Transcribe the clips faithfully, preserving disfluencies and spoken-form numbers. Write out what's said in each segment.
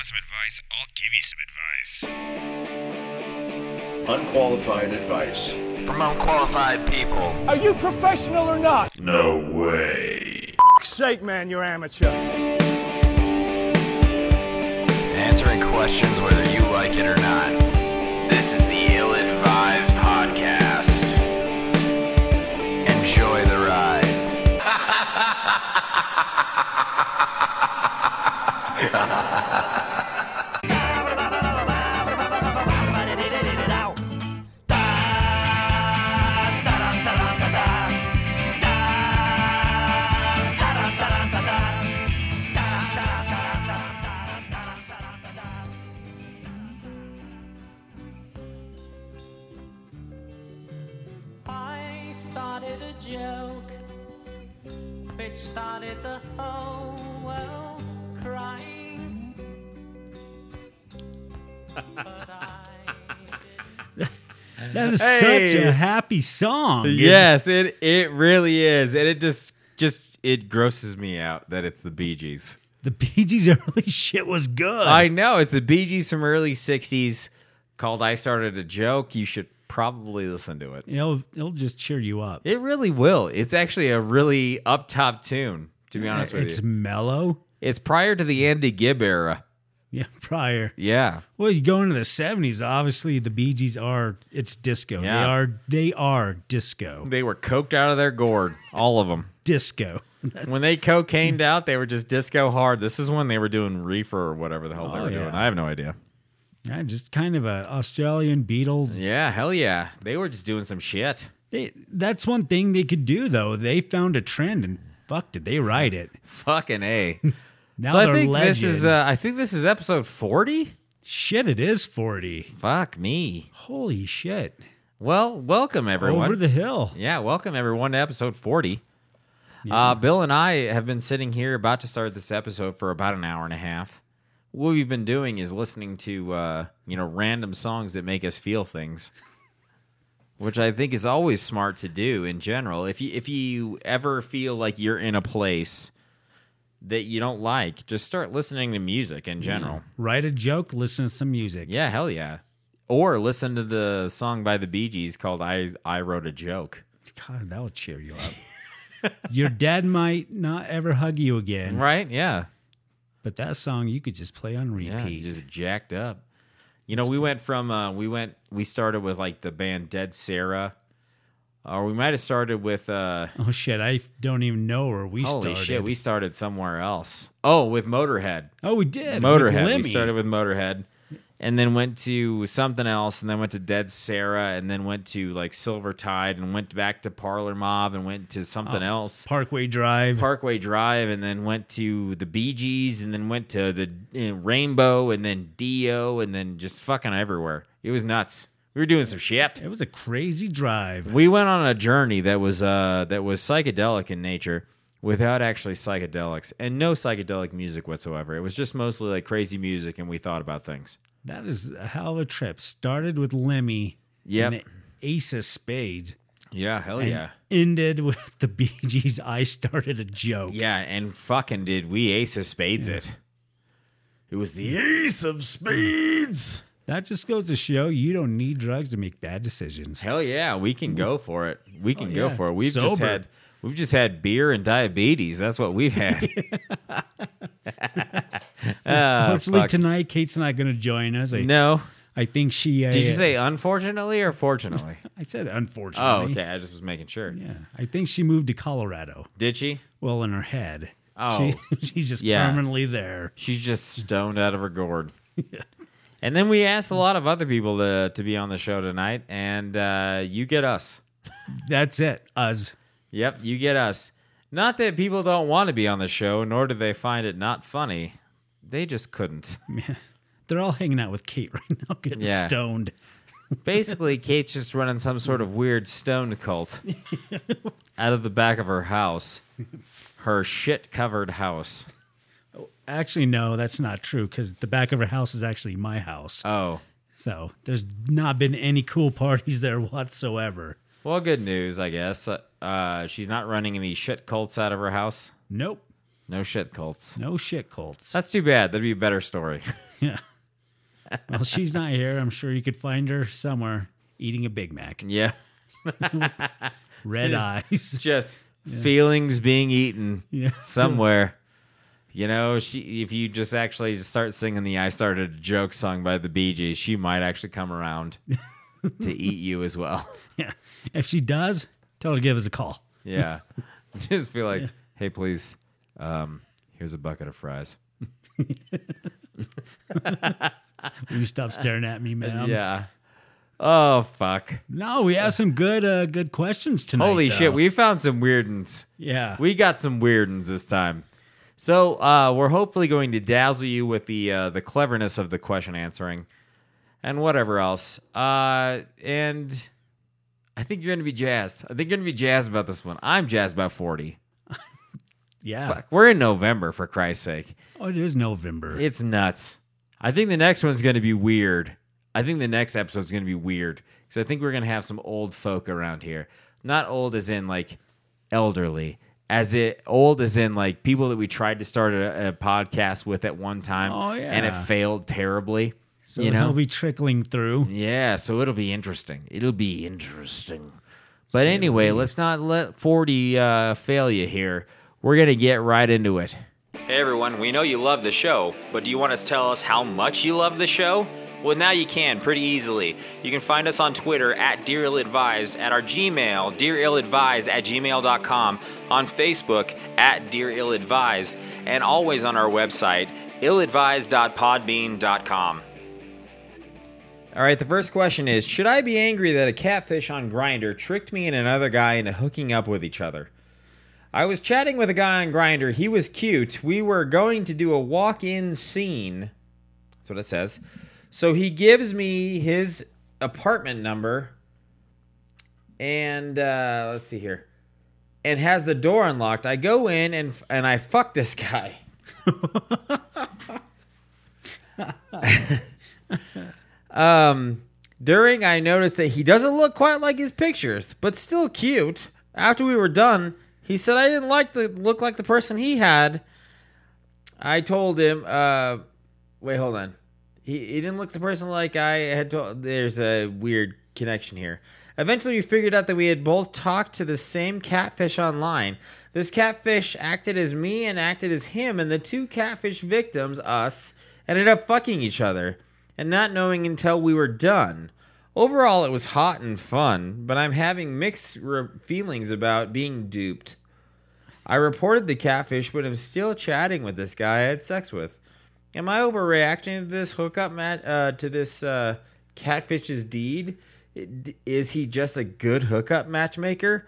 want some advice? I'll give you some advice. Unqualified advice. From unqualified people. Are you professional or not? No way. For fuck's sake, man, you're amateur. Answering questions whether you like it or not. This is the Ill-Advised Podcast. Enjoy the ride. I started a joke, which started the whole world. That is hey. such a happy song. Yes, it it really is, and it just just it grosses me out that it's the Bee Gees. The Bee Gees early shit was good. I know it's the Bee Gees from early sixties called "I Started a Joke." You should probably listen to it. It'll it'll just cheer you up. It really will. It's actually a really up top tune. To be honest with it's you, it's mellow. It's prior to the Andy Gibb era. Yeah, prior. Yeah. Well, you go into the seventies, obviously the Bee Gees are, it's disco. Yeah. They are they are disco. They were coked out of their gourd, all of them. Disco. That's... When they cocained out, they were just disco hard. This is when they were doing reefer or whatever the hell oh, they were yeah. doing. I have no idea. Yeah, just kind of a Australian Beatles. Yeah, hell yeah. They were just doing some shit. They, that's one thing they could do, though. They found a trend, and fuck, did they ride it. Fucking A. Now so I think legends. this is uh, I think this is episode forty. Shit, it is forty. Fuck me. Holy shit. Well, welcome everyone. Over the hill. Yeah, welcome everyone to episode forty. Yeah. Uh, Bill and I have been sitting here about to start this episode for about an hour and a half. What we've been doing is listening to uh, you know random songs that make us feel things, which I think is always smart to do in general. If you if you ever feel like you're in a place that you don't like, just start listening to music in general. Yeah. Write a joke, listen to some music. Yeah, hell yeah. Or listen to the song by the Bee Gees called I I Wrote a Joke. God, that will cheer you up. Your dad might not ever hug you again. Right, yeah. But that song you could just play on repeat. Yeah, just jacked up. You know, we went from, uh, we went, we started with like the band Dead Sarah. Or we might have started with... Uh, oh, shit, I don't even know where we holy started. Holy shit, we started somewhere else. Oh, with Motorhead. Oh, we did. Motorhead. We started with Motorhead. And then went to something else, and then went to Dead Sarah, and then went to like Silver Tide, and went back to Parlor Mob, and went to something oh, else. Parkway Drive. Parkway Drive, and then went to the Bee Gees, and then went to the uh, Rainbow, and then Dio, and then just fucking everywhere. It was nuts. We were doing some shit. It was a crazy drive. We went on a journey that was uh, that was psychedelic in nature without actually psychedelics and no psychedelic music whatsoever. It was just mostly like crazy music, and we thought about things. That is a hell of a trip. Started with Lemmy yep. and the Ace of Spades. Yeah, hell and yeah. Ended with the Bee Gees, I Started a Joke. Yeah, and fucking did we Ace of Spades yeah. it. It was the Ace of Spades. That just goes to show you don't need drugs to make bad decisions. Hell yeah, we can go for it. We can oh, yeah. go for it. We've Sober. just had we've just had beer and diabetes. That's what we've had. Unfortunately, uh, tonight Kate's not going to join us. I, no, I think she. Uh, Did you say unfortunately or fortunately? I said unfortunately. Oh, okay. I just was making sure. Yeah, I think she moved to Colorado. Did she? Well, in her head. Oh, she, she's just yeah. permanently there. She's just stoned out of her gourd. Yeah. And then we asked a lot of other people to to be on the show tonight, and uh, you get us. That's it, us. Yep, you get us. Not that people don't want to be on the show, nor do they find it not funny. They just couldn't. Man, they're all hanging out with Kate right now, getting yeah. stoned. Basically, Kate's just running some sort of weird stone cult out of the back of her house, her shit-covered house. Actually, no, that's not true, because the back of her house is actually my house. Oh. So there's not been any cool parties there whatsoever. Well, good news, I guess. Uh, she's not running any shit cults out of her house? Nope. No shit cults. No shit cults. That's too bad. That'd be a better story. Yeah. Well, she's not here. I'm sure you could find her somewhere eating a Big Mac. Yeah. Red eyes. Just yeah. feelings being eaten yeah. somewhere. You know, she if you just actually just start singing the I Started a Joke song by the Bee Gees, she might actually come around to eat you as well. Yeah. If she does, tell her to give us a call. Yeah. Just be like, yeah. hey, please, um, here's a bucket of fries. Will you stop staring at me, ma'am? Yeah. Oh, fuck. No, we have some good uh, good questions tonight. Holy though. Shit, we found some weirdins. Yeah. We got some weirdins this time. So uh, we're hopefully going to dazzle you with the uh, the cleverness of the question answering and whatever else. Uh, and I think you're going to be jazzed. I think you're going to be jazzed about this one. I'm jazzed about forty. Yeah. Fuck, we're in November, for Christ's sake. Oh, it is November. It's nuts. I think the next one's going to be weird. I think the next episode's going to be weird. Because I think we're going to have some old folk around here. Not old as in, like, elderly. As it old as in, like, people that we tried to start a, a podcast with at one time. Oh, yeah. And it failed terribly. So you know? It'll be trickling through. Yeah, so it'll be interesting. It'll be interesting. But so anyway, be... let's not let forty uh, fail you here. We're going to get right into it. Hey, everyone. We know you love the show, but do you want to tell us how much you love the show? Well, now you can pretty easily. You can find us on Twitter at Dear Ill Advised, at our Gmail, dearilladvised at gmail dot com, on Facebook at Dear Ill Advised, and always on our website, ill advised dot podbean dot com. All right, the first question is, should I be angry that a catfish on Grindr tricked me and another guy into hooking up with each other? I was chatting with a guy on Grindr. He was cute. We were going to do a walk-in scene. That's what it says. So he gives me his apartment number and uh, let's see here, and has the door unlocked. I go in and and I fuck this guy. um, during, I noticed that he doesn't look quite like his pictures, but still cute. After we were done, he said I didn't like the look like the person he had. I told him, uh, wait, hold on. He, he didn't look the person like I had told. There's a weird connection here. Eventually, we figured out that we had both talked to the same catfish online. This catfish acted as me and acted as him, and the two catfish victims, us, ended up fucking each other and not knowing until we were done. Overall, it was hot and fun, but I'm having mixed re- feelings about being duped. I reported the catfish, but I'm still chatting with this guy I had sex with. Am I overreacting to this hookup, Matt? Uh, to this uh, catfish's deed? Is he just a good hookup matchmaker?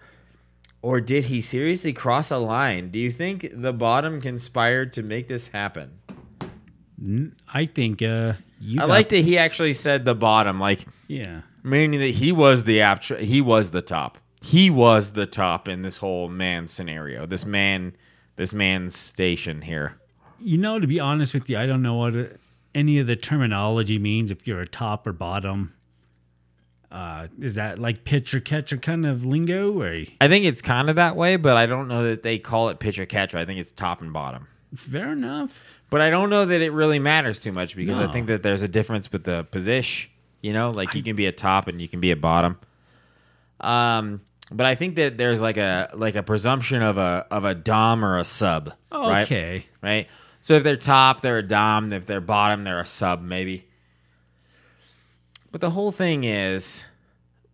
Or did he seriously cross a line? Do you think the bottom conspired to make this happen? I think uh, you I got... like that he actually said the bottom. Like, yeah. Meaning that he was the apt- he was the top. He was the top in this whole man scenario. This man, this man's station here. You know, to be honest with you, I don't know what any of the terminology means, if you're a top or bottom. Uh, is that like pitcher-catcher kind of lingo? Or? I think it's kind of that way, but I don't know that they call it pitcher-catcher. I think it's top and bottom. Fair enough. But I don't know that it really matters too much because no. I think that there's a difference with the position. You know, like I... you can be a top and you can be a bottom. Um... But I think that there's like a like a presumption of a of a dom or a sub. Right? Okay. Right? So if they're top, they're a dom. If they're bottom, they're a sub, maybe. But the whole thing is,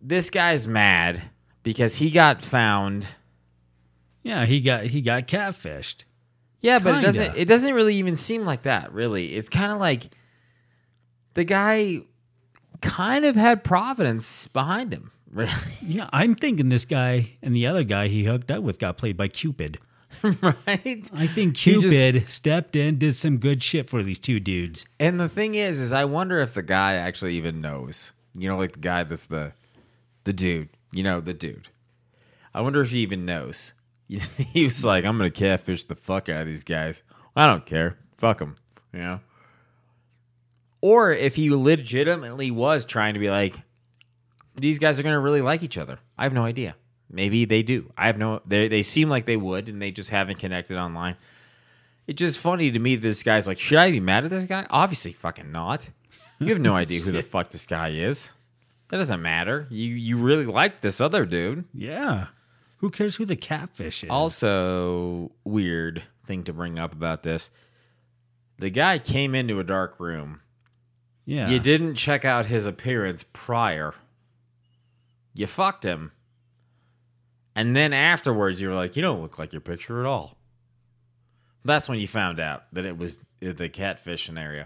this guy's mad because he got found. Yeah, he got he got catfished. Yeah, kinda. But it doesn't it doesn't really even seem like that, really. It's kind of like the guy kind of had providence behind him. Really? Yeah, I'm thinking this guy and the other guy he hooked up with got played by Cupid. Right? I think Cupid just stepped in, did some good shit for these two dudes. And the thing is, is I wonder if the guy actually even knows. You know, like the guy that's the the dude. You know, the dude. I wonder if he even knows. He was like, I'm going to catfish the fuck out of these guys. I don't care. Fuck them. You know? Or if he legitimately was trying to be like, these guys are going to really like each other. I have no idea. Maybe they do. I have no... They they seem like they would, and they just haven't connected online. it's just funny to me that this guy's like, should I be mad at this guy? Obviously fucking not. You have no idea who the fuck this guy is. That doesn't matter. You you really like this other dude. Yeah. Who cares who the catfish is? Also, weird thing to bring up about this. The guy came into a dark room. Yeah. You didn't check out his appearance prior. You fucked him. And then afterwards, you were like, you don't look like your picture at all. That's when you found out that it was the catfish scenario.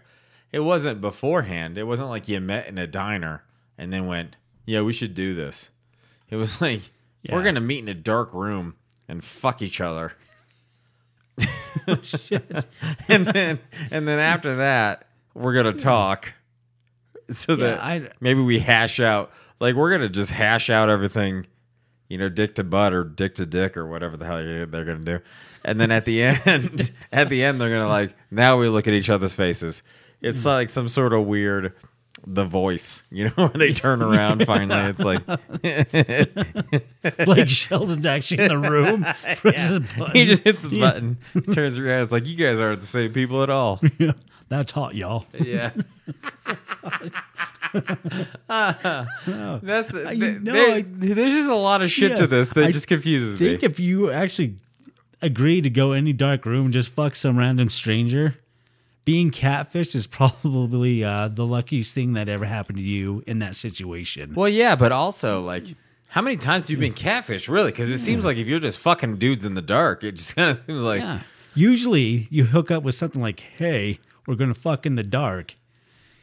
It wasn't beforehand. It wasn't like you met in a diner and then went, yeah, we should do this. It was like, yeah. We're going to meet in a dark room and fuck each other. Oh, shit. and then and then after that, we're going to talk. So yeah, that I'd... maybe we hash out. Like, we're going to just hash out everything. You know, dick to butt or dick to dick or whatever the hell they're going to do. And then at the end, at the end, they're going to like, now we look at each other's faces. It's like some sort of weird The Voice, you know, where they turn around finally. It's like... like Sheldon's actually in the room. Presses yeah. He just hits the yeah. button. Turns around. It's like, you guys aren't the same people at all. Yeah. That's hot, y'all. Yeah. That's hot. uh, no. That's th- you know, I, there's just a lot of shit yeah, to this that I just confuses me. I think if you actually agree to go any dark room and just fuck some random stranger, being catfished is probably uh, the luckiest thing that ever happened to you in that situation. Well, yeah, but also, like, how many times have you been catfished, really? Because it seems like if you're just fucking dudes in the dark, it just kind of seems like... Yeah. Usually, you hook up with something like, hey, we're going to fuck in the dark.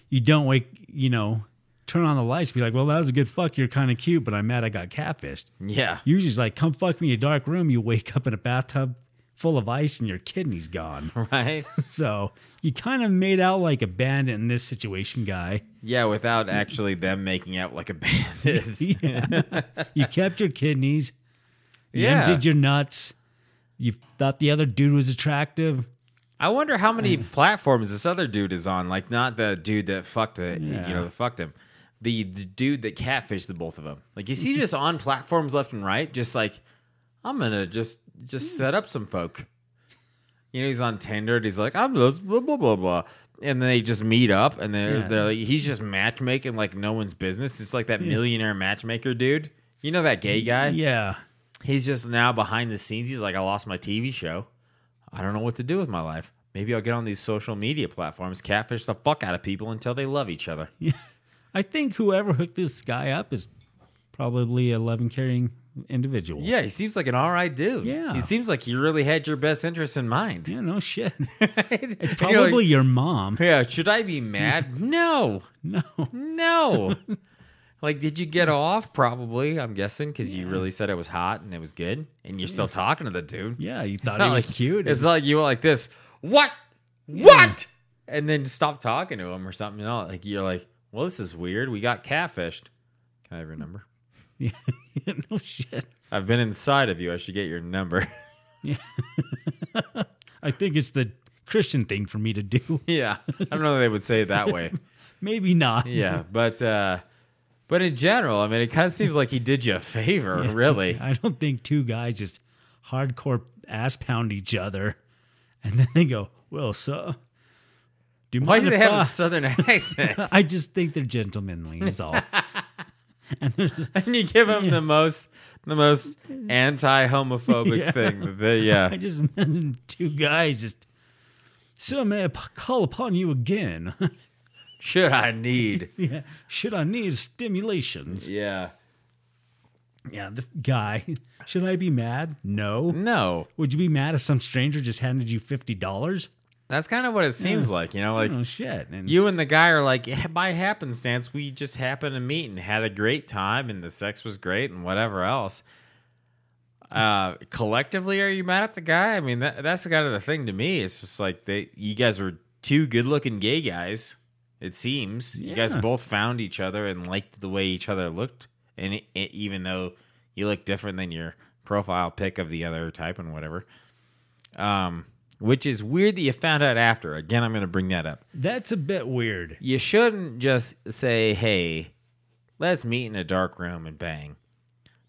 You don't wake, you know, turn on the lights, be like, well, that was a good fuck. You're kind of cute, but I'm mad I got catfished. Yeah. Usually it's like, come fuck me in a dark room. You wake up in a bathtub full of ice and your kidney's gone. Right. So you kind of made out like a bandit in this situation, guy. Yeah, without actually them making out like a bandit. Yeah. You kept your kidneys. You yeah. emptied your nuts. You thought the other dude was attractive. I wonder how many platforms this other dude is on. Like, not the dude that fucked it, yeah. you know, that fucked him. The, the dude that catfished the both of them. Like, is he just on platforms left and right? Just like, I'm gonna just just set up some folk. You know, he's on Tinder. And he's like, I'm just blah blah blah blah, and then they just meet up, and they're, yeah. they're like, he's just matchmaking like no one's business. It's like that millionaire matchmaker dude. You know that gay guy? Yeah. He's just now behind the scenes. He's like, I lost my T V show. I don't know what to do with my life. Maybe I'll get on these social media platforms, catfish the fuck out of people until they love each other. Yeah. I think whoever hooked this guy up is probably a loving, caring individual. Yeah, he seems like an all right dude. Yeah. He seems like he really had your best interest in mind. Yeah, no shit. Right? It's probably like, your mom. Yeah, should I be mad? No. No. No. Like, did you get off? Probably, I'm guessing, because yeah. you really said it was hot and it was good, and you're yeah. still talking to the dude. Yeah, you thought he was like, cute. It's not like you were like this, what? Yeah. What? And then stop talking to him or something. You know? Like, you're like, well, this is weird. We got catfished. Can I have your number? Yeah, no shit. I've been inside of you. I should get your number. Yeah. I think it's the Christian thing for me to do. Yeah. I don't know if they would say it that way. Maybe not. Yeah, but... uh But in general, I mean, it kind of seems like he did you a favor, yeah, really. I don't think two guys just hardcore ass pound each other, and then they go, "Well, so do you why do they have I... a southern accent?" I just think they're gentlemanly. Is all. and, and you give them yeah. the most, the most anti-homophobic yeah. thing. They, yeah, I just imagine two guys just. So may I call upon you again? Should I need? yeah. Should I need stimulations? Yeah. Yeah, this guy. Should I be mad? No. No. Would you be mad if some stranger just handed you fifty dollars? That's kind of what it seems yeah. like, you know? Like, oh, shit. And you and the guy are like, by happenstance, we just happened to meet and had a great time, and the sex was great and whatever else. Uh, collectively, are you mad at the guy? I mean, that, that's kind of the thing to me. It's just like they, you guys were two good-looking gay guys. It seems yeah. you guys both found each other and liked the way each other looked, and it, it, even though you look different than your profile pic of the other type and whatever, um, which is weird that you found out after. Again, I'm going to bring that up. That's a bit weird. You shouldn't just say, "Hey, let's meet in a dark room and bang."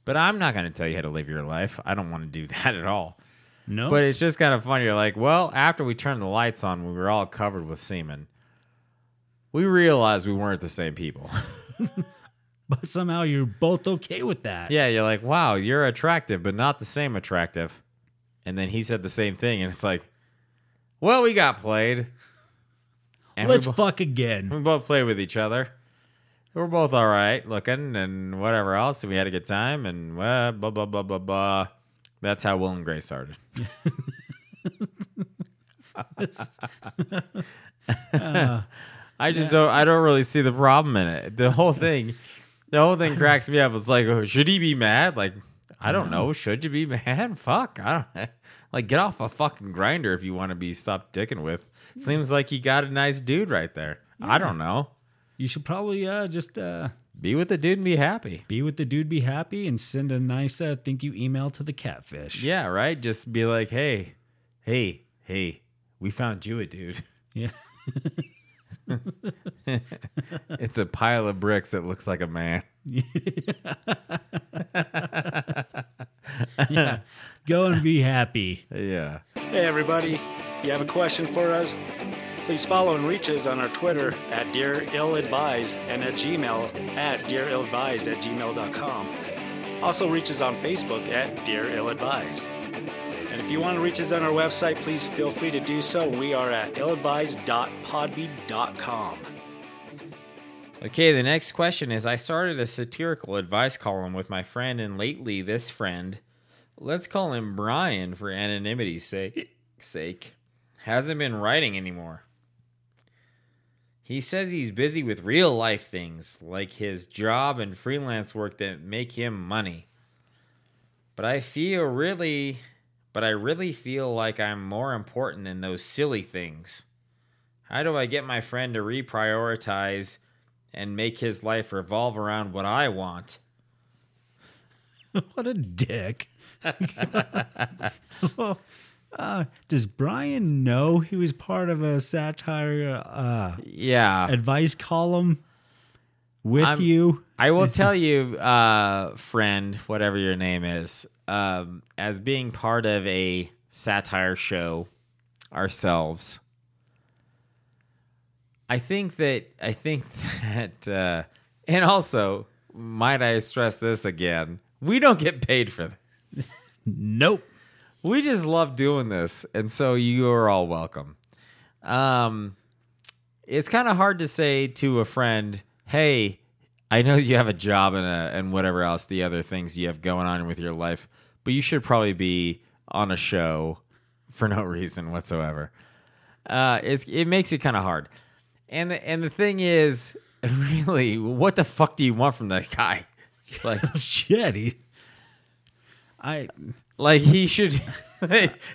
But I'm not going to tell you how to live your life. I don't want to do that at all. No. But it's just kind of funny. You're like, well, after we turned the lights on, we were all covered with semen. We realized we weren't the same people. But somehow you're both okay with that. Yeah, you're like, wow, you're attractive, but not the same attractive. And then he said the same thing, and it's like, well, we got played. And Let's bo- fuck again. We both played with each other. We're both all right looking and whatever else. And we had a good time and blah, blah, blah, blah, blah, blah. That's how Will and Grace started. uh, I just yeah. don't, I don't really see the problem in it. The whole thing, the whole thing cracks me up. It's like, oh, should he be mad? Like, I don't no. know. Should you be mad? Fuck. I don't like get off a fucking grinder if you want to be stopped dicking with. Yeah. Seems like you got a nice dude right there. Yeah. I don't know. You should probably uh, just uh, be with the dude and be happy. Be with the dude, be happy, and send a nice uh, thank you email to the catfish. Yeah, right? Just be like, hey, hey, hey, we found you a dude. Yeah. It's a pile of bricks that looks like a man. Yeah. Go and be happy. Yeah. Hey, everybody. You have a question for us? Please follow and reach us on our Twitter at Dear Ill Advised and at Gmail at Dear Ill Advised at gmail dot com. Also reach us on Facebook at Dear Ill Advised. And if you want to reach us on our website, please feel free to do so. We are at ill advised dot podbean dot com. Okay, the next question is, I started a satirical advice column with my friend, and lately this friend, let's call him Brian for anonymity's sake, sake hasn't been writing anymore. He says he's busy with real-life things, like his job and freelance work that make him money. But I feel really... But I really feel like I'm more important than those silly things. How do I get my friend to reprioritize and make his life revolve around what I want? What a dick. Well, uh, does Brian know he was part of a satire uh, yeah. advice column? With I'm, you, I will tell you, uh, friend, whatever your name is, um, as being part of a satire show ourselves, I think that I think that, uh, and also, might I stress this again? We don't get paid for this. Nope, we just love doing this, and so you are all welcome. Um, it's kind of hard to say to a friend, hey, I know you have a job and a, and whatever else, the other things you have going on with your life, but you should probably be on a show for no reason whatsoever. Uh, it's, it makes it kind of hard. And the, and the thing is, really, what the fuck do you want from that guy? Like, shit, he, I, like he should,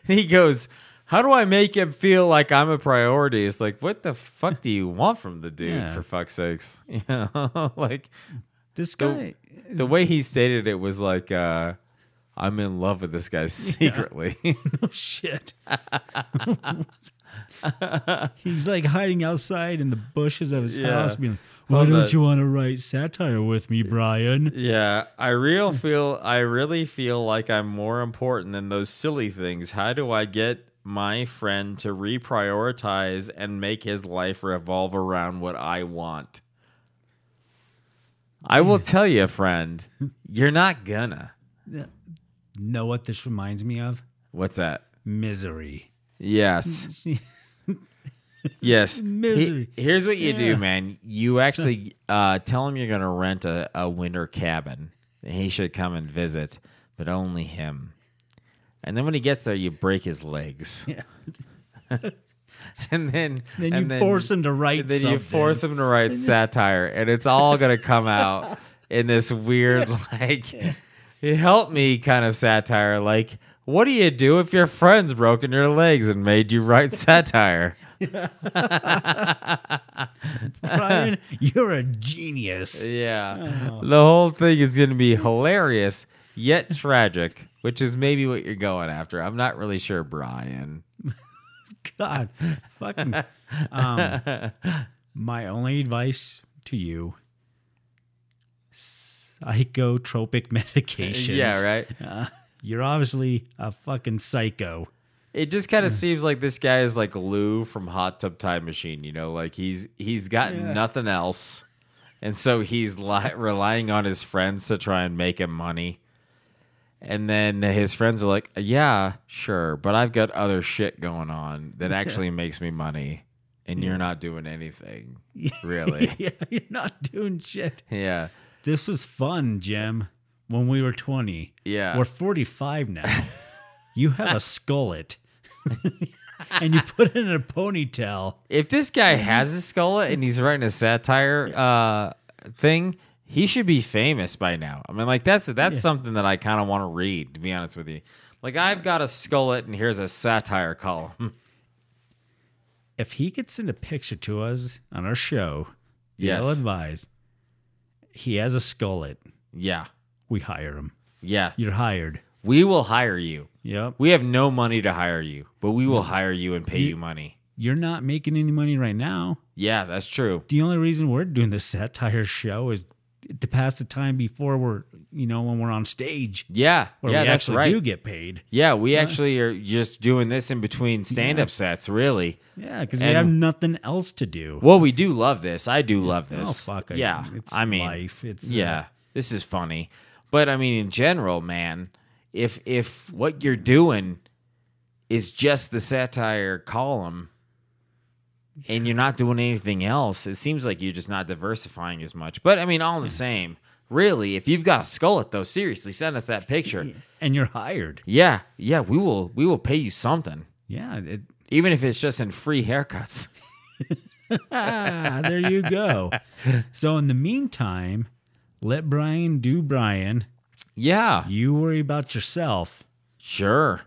he goes, how do I make him feel like I'm a priority? It's like, what the fuck do you want from the dude, yeah. for fuck's sakes? You know, like this guy, the, is... the way he stated it was like, uh, I'm in love with this guy secretly. Yeah. No shit. He's like hiding outside in the bushes of his yeah. house being like, why well, don't the... you want to write satire with me, Brian? Yeah, I real feel I really feel like I'm more important than those silly things. How do I get my friend to reprioritize and make his life revolve around what I want? I will tell you, friend, you're not gonna. Know what this reminds me of? What's that? Misery. Yes. Yes. Misery. He, here's what you yeah. do, man. You actually uh, tell him you're gonna rent a, a winter cabin. He should come and visit, but only him. And then when he gets there, you break his legs. Yeah. and then, then and you then, force him to write then something. Then you force him to write and satire, and it's all going to come out in this weird, like, yeah. help me kind of satire. Like, what do you do if your friend's broken your legs and made you write satire? Brian, you're a genius. Yeah. Oh. The whole thing is going to be hilarious, yet tragic. Which is maybe what you're going after. I'm not really sure, Brian. God, fucking. Um, my only advice to you, psychotropic medications. Yeah, right? Uh, You're obviously a fucking psycho. It just kind of seems like this guy is like Lou from Hot Tub Time Machine, you know, like he's he's got yeah. nothing else. And so he's li- relying on his friends to try and make him money. And then his friends are like, yeah, sure, but I've got other shit going on that actually makes me money. And yeah. you're not doing anything, really. Yeah, you're not doing shit. Yeah. This was fun, Jim, when we were twenty. Yeah. We're forty-five now. You have a skullet. And you put it in a ponytail. If this guy has a skullet and he's writing a satire uh, thing, he should be famous by now. I mean, like, that's that's yeah. something that I kind of want to read, to be honest with you. Like, I've got a skullet, and here's a satire column. If he could send a picture to us on our show, yes. I'll advise. He has a skullet. Yeah. We hire him. Yeah. You're hired. We will hire you. Yep. We have no money to hire you, but we will hire you and pay you, you money. You're not making any money right now. Yeah, that's true. The only reason we're doing this satire show is to pass the time before we're, you know, when we're on stage. Yeah. Where yeah, we that's actually right. do get paid. Yeah, we yeah. actually are just doing this in between stand-up yeah. sets, really. Yeah, because we have nothing else to do. Well, we do love this. I do love this. Oh, fuck. Yeah. I, it's I mean, life. It's, yeah. Uh, this is funny. But, I mean, in general, man, if if what you're doing is just the satire column and you're not doing anything else, it seems like you're just not diversifying as much. But, I mean, all the same, really, if you've got a skullet, though, seriously, send us that picture. And you're hired. Yeah, yeah, we will we will pay you something. Yeah. It, even if it's just in free haircuts. There you go. So, in the meantime, let Brian do Brian. Yeah. You worry about yourself. Sure.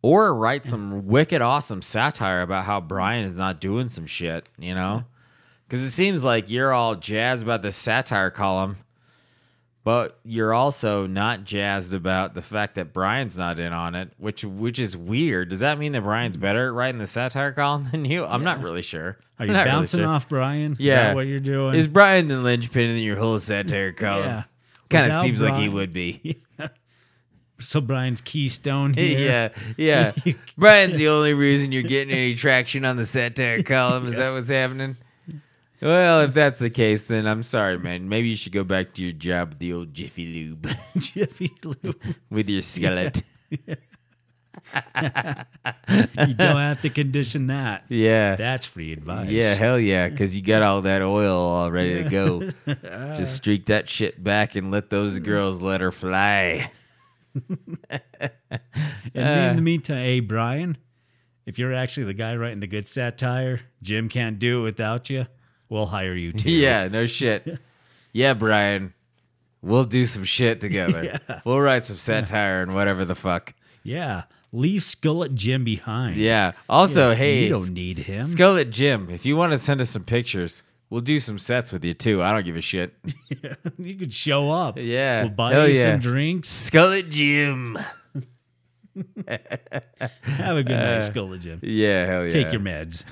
Or write some wicked awesome satire about how Brian is not doing some shit, you know? Because it seems like you're all jazzed about the satire column, but you're also not jazzed about the fact that Brian's not in on it, which which is weird. Does that mean that Brian's better at writing the satire column than you? I'm yeah. not really sure. Are you bouncing really sure. off Brian? Yeah. Is that what you're doing? Is Brian the linchpin in your whole satire column? Yeah. Kind of seems Brian. Like he would be. Yeah. So Brian's keystone here. Yeah, yeah. Brian's the only reason you're getting any traction on the satire column. Is yeah. that what's happening? Well, if that's the case, then I'm sorry, man. Maybe you should go back to your job with the old Jiffy Lube. Jiffy Lube. With your skeleton. Yeah. Yeah. You don't have to condition that. Yeah. That's free advice. Yeah, hell yeah, because you got all that oil all ready yeah. to go. uh, Just streak that shit back and let those girls let her fly. And uh, in the meantime, hey, Brian, if you're actually the guy writing the good satire, Jim can't do it without you. We'll hire you too. Yeah, no shit. Yeah, Brian, we'll do some shit together. Yeah. We'll write some satire and whatever the fuck. Yeah. Leave Skullet Jim behind. Yeah. Also, yeah, hey, you don't need him. Skullet Jim, if you want to send us some pictures, we'll do some sets with you too. I don't give a shit. Yeah, you could show up. Yeah. We'll buy Hell you yeah. some drinks. Skullet Jim. Have a good night, uh, Skullet Jim. Yeah, hell yeah. Take your meds.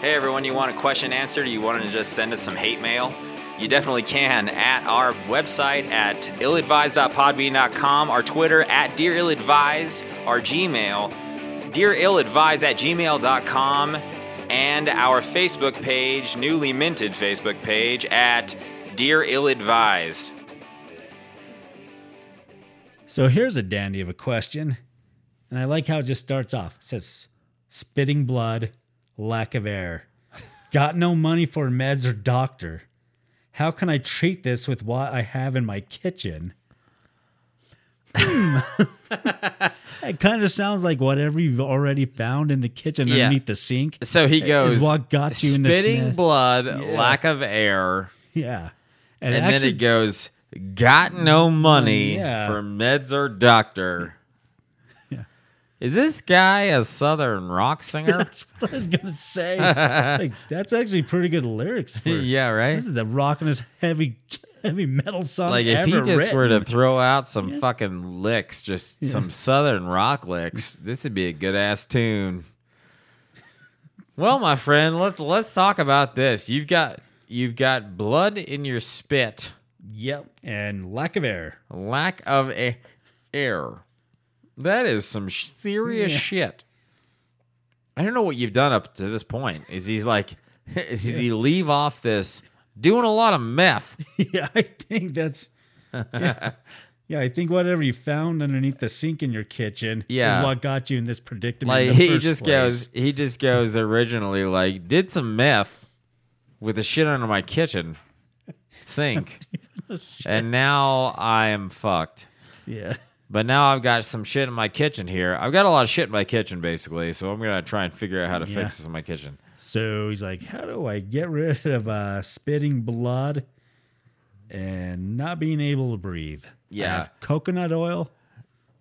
Hey everyone, you want a question answered? You want to just send us some hate mail? You definitely can at our website at illadvised dot podbean dot com, our Twitter at dearilladvised, our Gmail, dearilladvised at gmail dot com, and our Facebook page, newly minted Facebook page, at dearilladvised. So here's a dandy of a question, and I like how it just starts off. It says, spitting blood, lack of air. Got no money for meds or doctor. How can I treat this with what I have in my kitchen? Hmm. It kind of sounds like whatever you've already found in the kitchen yeah. underneath the sink. So he goes, is what got you in the spitting blood, yeah. lack of air. Yeah. And, and actually, then it goes, got no money yeah. for meds or doctor. Yeah. Is this guy a Southern rock singer? That's what I was going to say. Like, that's actually pretty good lyrics for yeah, right? This is the rockin'est heavy heavy metal song like if ever he just written. Were to throw out some yeah. fucking licks, just yeah. some Southern rock licks, this would be a good-ass tune. Well, my friend, let's let's talk about this. You've got you've got blood in your spit. Yep. And lack of air. Lack of air. air. That is some serious yeah. shit. I don't know what you've done up to this point. Is he's like, did he leave off this doing a lot of meth? Yeah, I think that's... Yeah. Yeah, I think whatever you found underneath the sink in your kitchen yeah. is what got you in this predicament. Like, in the he first just place. goes, he just goes originally like, did some meth with the shit under my kitchen sink, and now I am fucked. Yeah, but now I've got some shit in my kitchen here. I've got a lot of shit in my kitchen, basically. So I'm gonna try and figure out how to yeah. fix this in my kitchen. So he's like, how do I get rid of uh, spitting blood and not being able to breathe? Yeah. I have coconut oil,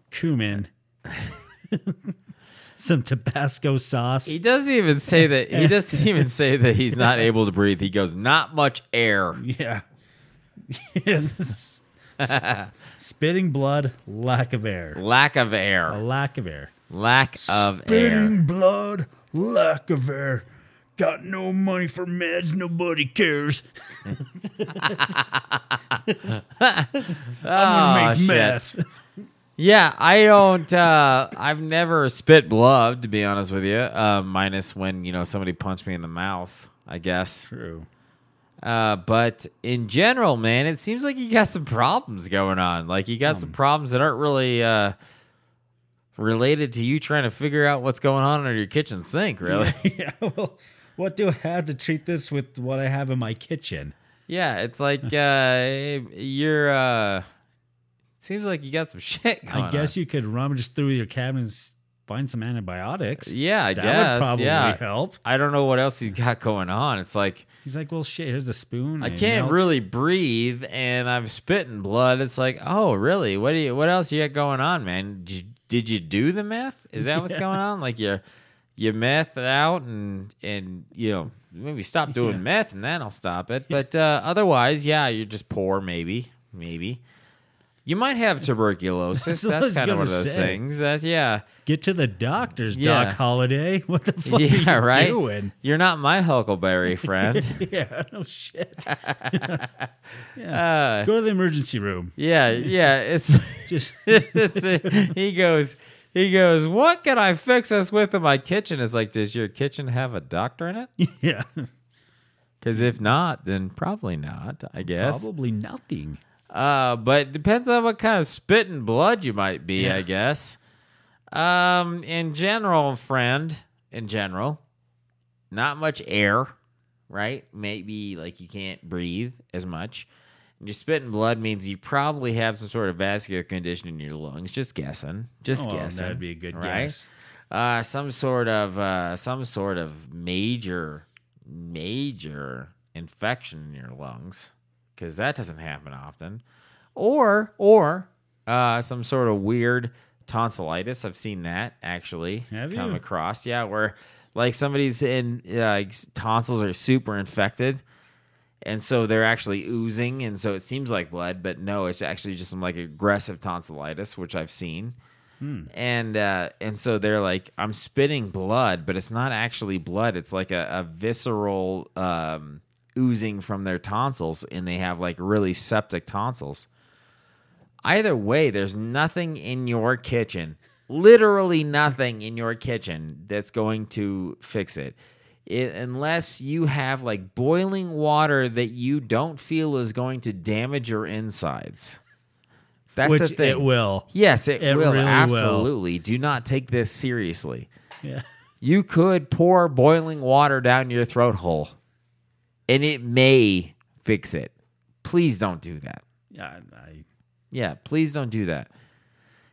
cumin, some Tabasco sauce. He doesn't even say that he doesn't even say that he's not able to breathe. He goes, not much air. Yeah. Spitting blood, lack of air. Lack of air. A lack of air. Lack of Spitting air. Spitting blood, lack of air. Got no money for meds, nobody cares. I'm gonna make oh, meth. Yeah, I don't. Uh, I've never spit blood, to be honest with you. Uh, minus when you know somebody punched me in the mouth, I guess. True. Uh, but in general, man, it seems like you got some problems going on. Like you got um, some problems that aren't really. Uh, Related to you trying to figure out what's going on under your kitchen sink, really. Yeah, yeah, well, what do I have to treat this with what I have in my kitchen? Yeah, it's like uh, you're... Uh, seems like you got some shit going on. I guess on. You could rummage through your cabinets, find some antibiotics. Yeah, I that guess. That would probably yeah. help. I don't know what else he's got going on. It's like... He's like, well, shit, here's the spoon. I can't melt. really breathe, and I'm spitting blood. It's like, oh, really? What do you? What else you got going on, man? Did you, did you do the meth? Is that yeah. what's going on? Like you, you meth out, and and you know maybe stop doing yeah. meth, and then I'll stop it. But uh, otherwise, yeah, you're just poor, maybe, maybe. You might have tuberculosis. That's, That's kind of one of those say. things. That's, yeah. Get to the doctors, yeah. Doc Holliday. What the fuck yeah, are you right? doing? You're not my huckleberry friend. yeah, no shit. yeah. Uh, Go to the emergency room. Yeah, yeah. It's just it's a, he goes. He goes. What can I fix this with in my kitchen? It's like, does your kitchen have a doctor in it? Yeah. Because if not, then probably not. I guess probably nothing. Uh, but depends on what kind of spit and blood you might be, yeah. I guess. Um, in general, friend, in general, not much air, right? Maybe like you can't breathe as much. And your spit and blood means you probably have some sort of vascular condition in your lungs. Just guessing, just oh, guessing. That'd be a good right? guess. Uh, some sort of uh, some sort of major, major infection in your lungs. Because that doesn't happen often. Or or uh, some sort of weird tonsillitis. I've seen that, actually, Have come you? across. Yeah, where like somebody's in, like uh, tonsils are super infected. And so they're actually oozing. And so it seems like blood. But no, it's actually just some like aggressive tonsillitis, which I've seen. Hmm. And uh, and so they're like, I'm spitting blood, but it's not actually blood. It's like a, a visceral... Um, oozing from their tonsils, and they have like really septic tonsils. Either way, there's nothing in your kitchen, literally nothing in your kitchen that's going to fix it. It unless you have like boiling water that you don't feel is going to damage your insides. That's Which the thing. It will. Yes, it, it will. Really Absolutely. Will. Do not take this seriously. Yeah. You could pour boiling water down your throat hole. And it may fix it. Please don't do that. Yeah, I, yeah. Please don't do that.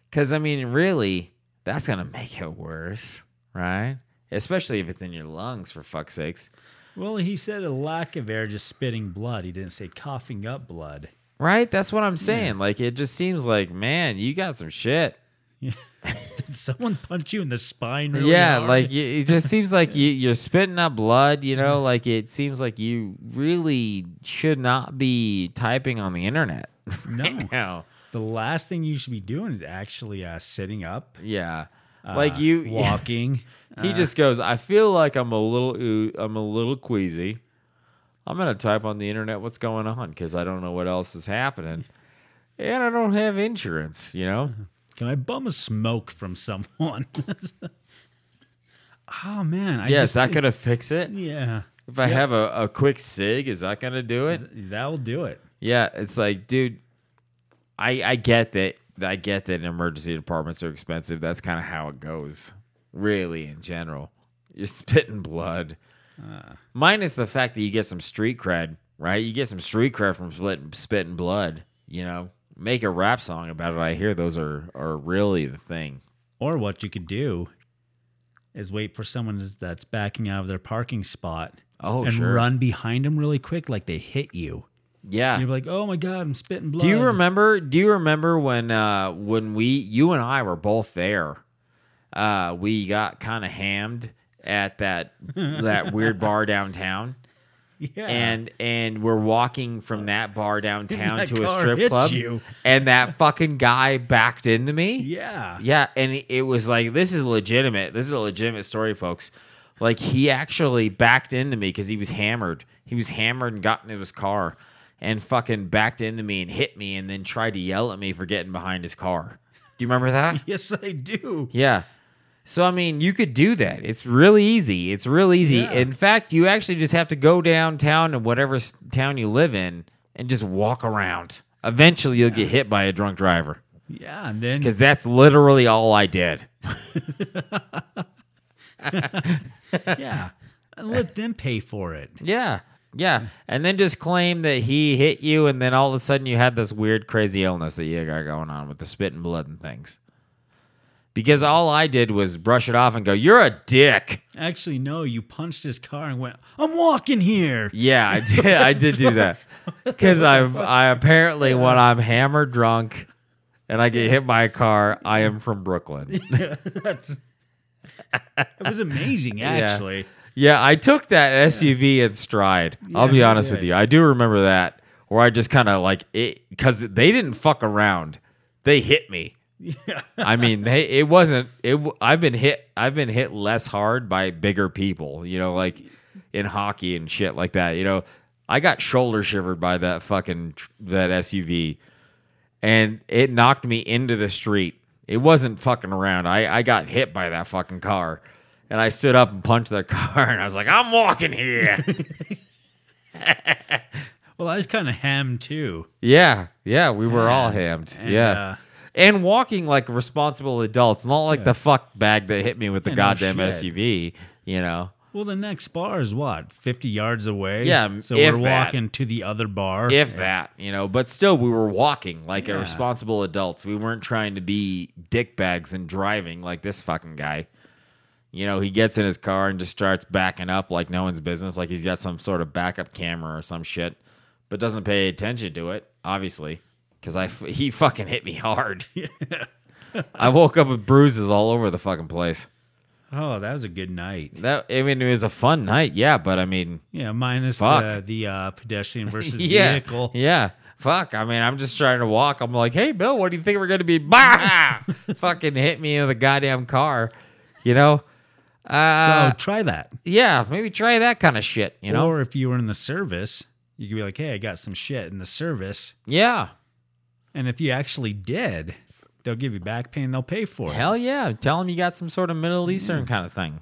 Because I mean, really, that's gonna make it worse, right? Especially if it's in your lungs, for fuck's sakes. Well, he said a lack of air, just spitting blood. He didn't say coughing up blood. Right. That's what I'm saying. Yeah. Like it just seems like, man, you got some shit. Yeah. Did someone punch you in the spine really yeah hard? Like you, it just seems like you, you're spitting up blood, you know, like it seems like you really should not be typing on the internet right no now. The last thing you should be doing is actually uh sitting up, yeah uh, like you walking. Yeah. He uh, just goes, I feel like I'm a little oo- I'm a little queasy. I'm gonna type on the internet what's going on because I don't know what else is happening, and I don't have insurance, you know. Can I bum a smoke from someone? Oh, man. I yeah, just, is that going to fix it? Yeah. If I yep. have a, a quick cig, is that going to do it? That'll do it. Yeah, it's like, dude, I I get that. I get that emergency departments are expensive. That's kind of how it goes, really, in general. You're spitting blood. Uh, Minus the fact that you get some street cred, right? You get some street cred from splitting, spitting blood, you know? Make a rap song about it. I hear those are, are really the thing. Or what you could do is wait for someone that's backing out of their parking spot oh, and sure. run behind them really quick like they hit you. Yeah. And you're like, oh my God, I'm spitting blood. Do you remember Do you remember when uh, when we, you and I were both there, uh, we got kind of hammed at that that weird bar downtown? Yeah. And and we're walking from that bar downtown that to a strip club, you. and that fucking guy backed into me. Yeah, yeah, and it was like, this is legitimate. This is a legitimate story, folks. Like, he actually backed into me because he was hammered. He was hammered and got into his car and fucking backed into me and hit me and then tried to yell at me for getting behind his car. Do you remember that? Yes, I do. Yeah. So, I mean, you could do that. It's really easy. It's real easy. Yeah. In fact, you actually just have to go downtown in whatever town you live in and just walk around. Eventually, you'll yeah. get hit by a drunk driver. Yeah, and then... Because that's literally all I did. Yeah. And let them pay for it. Yeah, yeah. And then just claim that he hit you, and then all of a sudden you had this weird, crazy illness that you got going on with the spit and blood and things. Because all I did was brush it off and go, you're a dick. Actually, no, you punched his car and went, I'm walking here. Yeah, I did. I did do that. Because I I apparently, yeah. when I'm hammered drunk and I get hit by a car, I am from Brooklyn. Yeah, that's, it was amazing, actually. Yeah, yeah, I took that S U V yeah. in stride. Yeah, I'll be honest yeah, with you. I do remember that. Where I just kind of like, it because they didn't fuck around. They hit me. Yeah. I mean, they, it wasn't. It. I've been hit. I've been hit less hard by bigger people. You know, like in hockey and shit like that. You know, I got shoulder shivered by that fucking that S U V, and it knocked me into the street. It wasn't fucking around. I, I got hit by that fucking car, and I stood up and punched their car, and I was like, I'm walking here. Well, I was kind of hammed too. Yeah, yeah, we were and, all hammed. And, yeah. Uh, And walking like responsible adults, not like yeah. the fuck bag that hit me with the yeah, goddamn no S U V, you know? Well, the next bar is what, fifty yards away? Yeah, so if we're that. walking to the other bar. If yes. that, you know, but still we were walking like yeah. responsible adults. We weren't trying to be dickbags and driving like this fucking guy. You know, he gets in his car and just starts backing up like no one's business, like he's got some sort of backup camera or some shit, but doesn't pay attention to it, obviously. Because I, he fucking hit me hard. Yeah. I woke up with bruises all over the fucking place. Oh, that was a good night. That I mean, it was a fun night, yeah, but I mean... Yeah, minus fuck. the, the uh, pedestrian versus yeah, vehicle. Yeah, fuck. I mean, I'm just trying to walk. I'm like, hey, Bill, what do you think we're going to be? Bah! Fucking hit me in the goddamn car, you know? Uh, so try that. Yeah, maybe try that kind of shit, you know? Or if you were in the service, you could be like, hey, I got some shit in the service. Yeah. And if you actually did, they'll give you back pain. They'll pay for it. Hell yeah. Tell them you got some sort of Middle Eastern mm. kind of thing.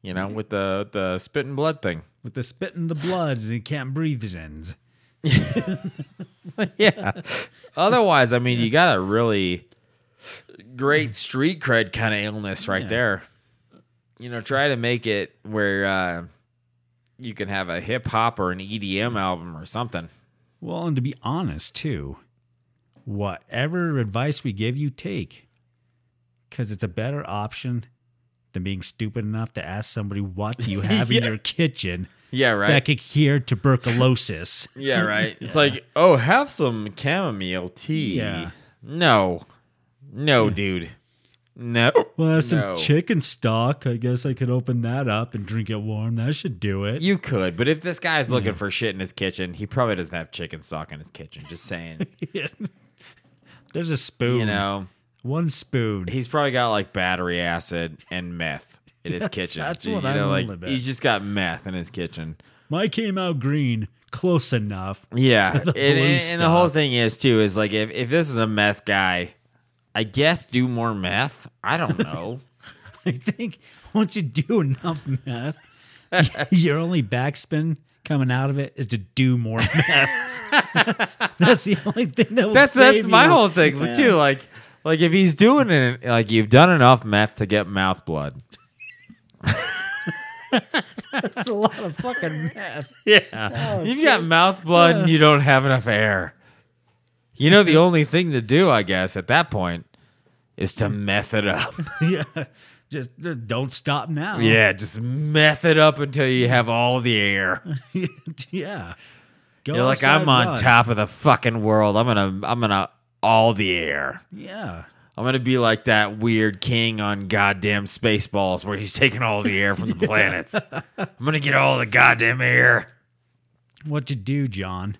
You know, with the, the spit and blood thing. With the spit and the bloods and can't breathe zins. Yeah. Otherwise, I mean, you got a really great street cred kind of illness right yeah. there. You know, try to make it where uh, you can have a hip hop or an E D M album or something. Well, and to be honest, too, whatever advice we give you, take. Because it's a better option than being stupid enough to ask somebody what you have yeah. in your kitchen yeah, right. that could cure tuberculosis. Yeah, right. It's yeah. like, oh, have some chamomile tea. Yeah. No. No, dude. No. Well, I have some no. chicken stock. I guess I could open that up and drink it warm. That should do it. You could, but if this guy's looking yeah. for shit in his kitchen, he probably doesn't have chicken stock in his kitchen. Just saying. yeah. There's a spoon. You know. One spoon. He's probably got like battery acid and meth in his yes, kitchen. That's you, what you know, I like, He's just got meth in his kitchen. Mine came out green. Close enough. Yeah. The and, and, and the whole thing is, too, is like if, if this is a meth guy... I guess do more meth. I don't know. I think once you do enough meth, your only backspin coming out of it is to do more meth. that's, that's the only thing that will that's, save That's you. My whole thing, yeah. too. Like, like if he's doing it, like you've done enough meth to get mouth blood. That's a lot of fucking meth. Yeah. Oh, You've shit. got mouth blood yeah. and you don't have enough air. You know, the only thing to do, I guess, at that point is to meth it up. Yeah. Just uh, don't stop now. Yeah. Just meth it up until you have all the air. Yeah. Go You're like, I'm on run. top of the fucking world. I'm going to, I'm going to all the air. Yeah. I'm going to be like that weird king on goddamn Spaceballs where he's taking all the air from the yeah. planets. I'm going to get all the goddamn air. What'd you do, John?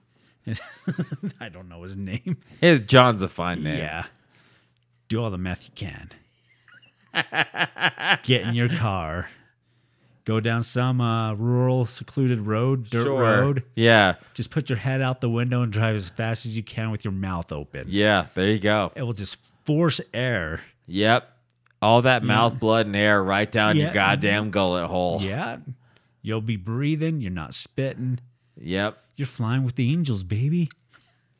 I don't know his name. His John's a fine name. Yeah. Do all the meth you can. Get in your car. Go down some uh, rural, secluded road, dirt sure. road. Yeah. Just put your head out the window and drive as fast as you can with your mouth open. Yeah, there you go. It will just force air. Yep. All that mm. mouth, blood, and air right down yeah. your goddamn gullet hole. Yeah. You'll be breathing. You're not spitting. Yep. You're flying with the angels, baby.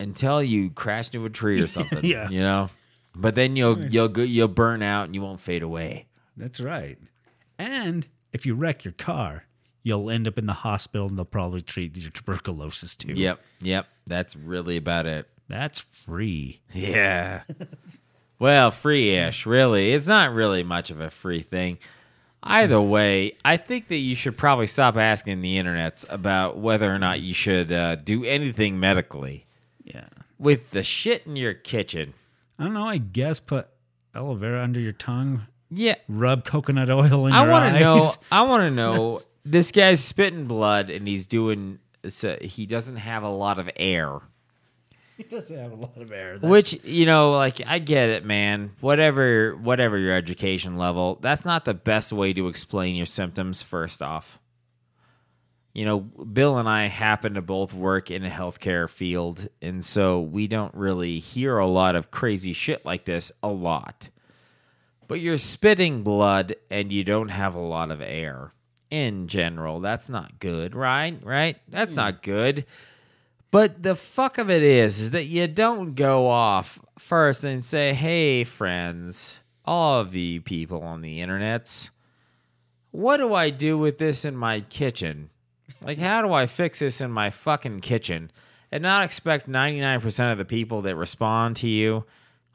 Until you crash into a tree or something. Yeah. You know? But then you'll you'll you'll burn out and you won't fade away. That's right. And if you wreck your car, you'll end up in the hospital and they'll probably treat your tuberculosis too. Yep, yep. That's really about it. That's free. Yeah. Well, free-ish, really. It's not really much of a free thing. Either way, I think that you should probably stop asking the internets about whether or not you should uh, do anything medically. Yeah. With the shit in your kitchen. I don't know, I guess put aloe vera under your tongue. Yeah, rub coconut oil in I your wanna eyes. Know, I want to know. This guy's spitting blood, and he's doing. So he doesn't have a lot of air. He doesn't have a lot of air. That's... Which you know, like I get it, man. Whatever, whatever your education level, that's not the best way to explain your symptoms. First off, you know, Bill and I happen to both work in a healthcare field, and so we don't really hear a lot of crazy shit like this a lot. But you're spitting blood and you don't have a lot of air in general. That's not good, right? Right? That's not good. But the fuck of it is, is that you don't go off first and say, hey, friends, all of you people on the internets, what do I do with this in my kitchen? Like, how do I fix this in my fucking kitchen? And not expect ninety-nine percent of the people that respond to you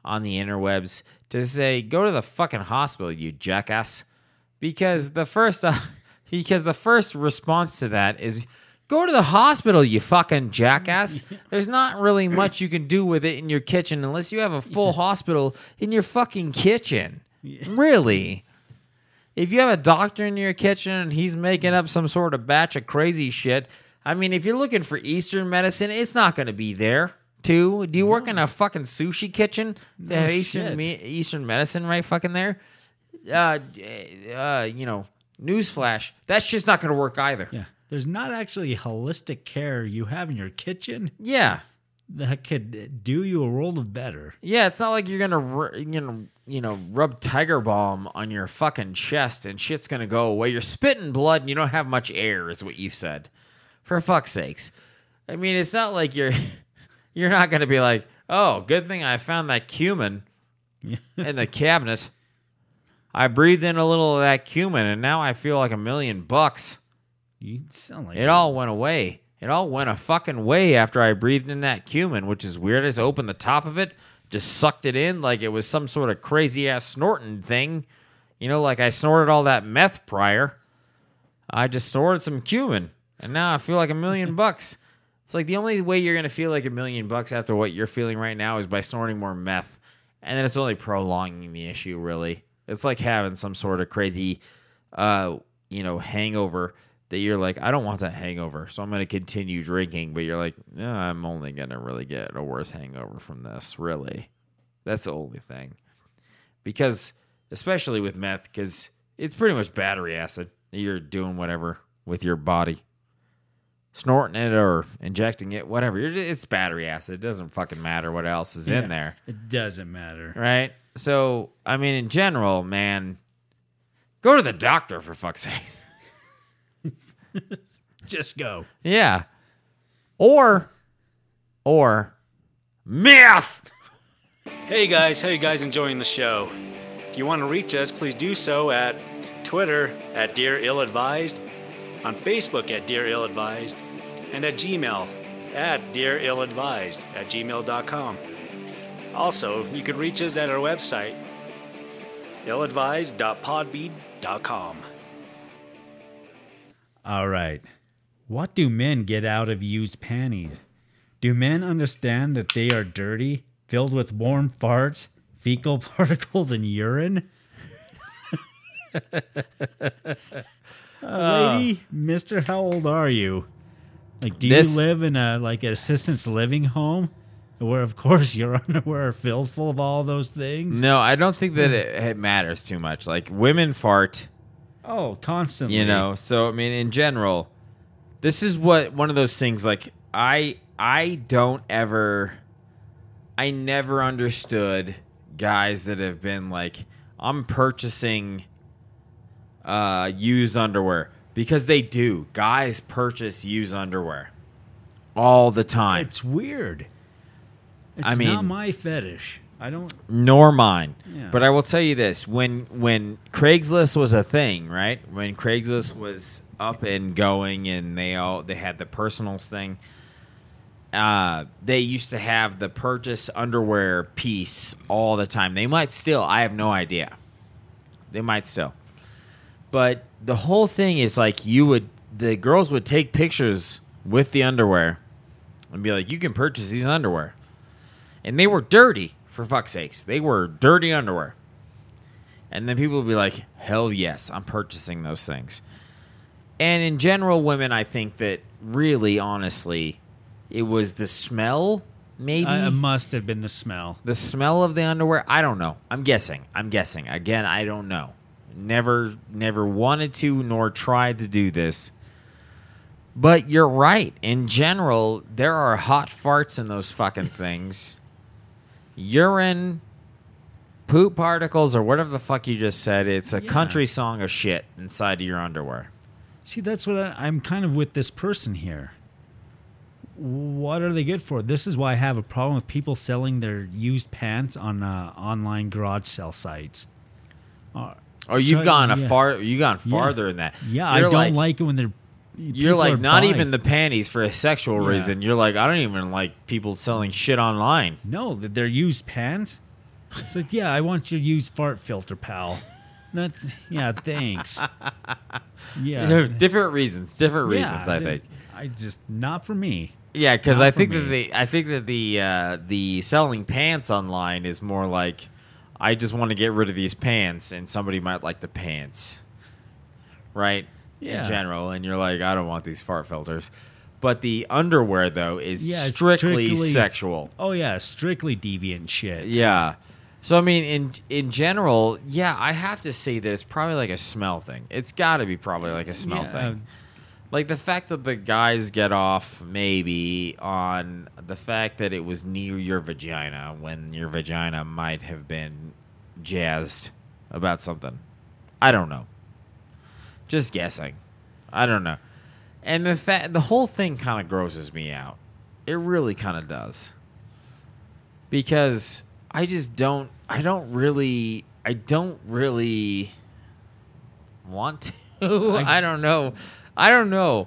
on the interwebs to say, go to the fucking hospital, you jackass, because the first uh, because the first response to that is, go to the hospital, you fucking jackass. There's not really much you can do with it in your kitchen unless you have a full yeah. hospital in your fucking kitchen. Yeah. Really? If you have a doctor in your kitchen and he's making up some sort of batch of crazy shit, I mean, if you're looking for Eastern medicine, it's not going to be there. Too? Do you work in a fucking sushi kitchen? They have Eastern me- Eastern medicine right fucking there. Uh, uh, you know, newsflash, that shit's not going to work either. Yeah, there's not actually holistic care you have in your kitchen. Yeah, that could do you a world of better. Yeah, it's not like you're gonna ru- you know you know rub tiger balm on your fucking chest and shit's gonna go away. You're spitting blood and you don't have much air, is what you've said. For fuck's sakes, I mean, it's not like you're. You're not going to be like, oh, good thing I found that cumin in the cabinet. I breathed in a little of that cumin, and now I feel like a million bucks. You sound like it that. all went away. It all went a fucking way after I breathed in that cumin, which is weird. I just opened the top of it, just sucked it in like it was some sort of crazy-ass snorting thing. You know, like I snorted all that meth prior. I just snorted some cumin, and now I feel like a million bucks. It's like the only way you're going to feel like a million bucks after what you're feeling right now is by snorting more meth. And then it's only prolonging the issue, really. It's like having some sort of crazy, uh, you know, hangover that you're like, I don't want that hangover, so I'm going to continue drinking. But you're like, no, I'm only going to really get a worse hangover from this, really. That's the only thing. Because, especially with meth, because it's pretty much battery acid. You're doing whatever with your body. Snorting it or injecting it, whatever. It's battery acid. It doesn't fucking matter what else is yeah, in there. It doesn't matter. Right? So, I mean, in general, man, go to the doctor, for fuck's sake. Just go. Yeah. Or, or, myth! Hey, guys. How are you guys enjoying the show? If you want to reach us, please do so at Twitter at Dear Ill Advised, on Facebook at Dear Ill Advised, and at Gmail at Dear Ill Advised at gmail dot com. Also, you can reach us at our website, ill advised dot podbean dot com. All right. What do men get out of used panties? Do men understand that they are dirty, filled with warm farts, fecal particles, and urine? Uh, lady, mister, how old are you? Like, do this... you live in a like an assistance living home? Where, of course, your underwear are filled full of all those things. No, I don't think that it, it matters too much. Like, women fart. Oh, constantly. You know, so, I mean, in general, this is what one of those things, like, I I don't ever, I never understood guys that have been like, I'm purchasing uh, used underwear. Because they do. Guys purchase used underwear all the time. It's weird. It's I mean, not my fetish. I don't. Nor mine. Yeah. But I will tell you this. When when Craigslist was a thing, right? When Craigslist was up and going and they all they had the personals thing, uh, they used to have the purchase underwear piece all the time. They might still. I have no idea. They might still. But the whole thing is like you would. The girls would take pictures with the underwear and be like, you can purchase these underwear. And they were dirty, for fuck's sakes. They were dirty underwear. And then people would be like, hell yes, I'm purchasing those things. And in general, women, I think that really, honestly, it was the smell, maybe? Uh, it must have been the smell. The smell of the underwear? I don't know. I'm guessing. I'm guessing. Again, I don't know. Never, never wanted to nor tried to do this. But you're right. In general, there are hot farts in those fucking things. Urine, poop particles, or whatever the fuck you just said. It's a yeah. country song of shit inside of your underwear. See, that's what I, I'm kind of with this person here. What are they good for? This is why I have a problem with people selling their used pants on uh, online garage sale sites. Uh, oh, you've so, gone a yeah. far. You've gone farther yeah. than that. Yeah, you're I like, don't like it when they're. People You're like not buying. Even the panties for a sexual yeah. reason. You're like, I don't even like people selling shit online. No, they're used pants. It's like, yeah, I want your used fart filter, pal. That's yeah, thanks. Yeah, different reasons, different reasons. Yeah, I think I just not for me. Yeah, because I think me. that the I think that the uh, the selling pants online is more like, I just want to get rid of these pants, and somebody might like the pants, right? Yeah. In general, and you're like, I don't want these fart filters. But the underwear, though, is yeah, strictly, strictly sexual. Oh, yeah, strictly deviant shit. Yeah. So, I mean, in in general, yeah, I have to say that it's probably like a smell thing. It's got to be probably like a smell yeah. thing. Like, the fact that the guys get off, maybe, on the fact that it was near your vagina when your vagina might have been jazzed about something. I don't know. Just guessing. I don't know. And the fa- the whole thing kind of grosses me out. It really kind of does. Because I just don't... I don't really... I don't really want to. I, I don't know. I don't know.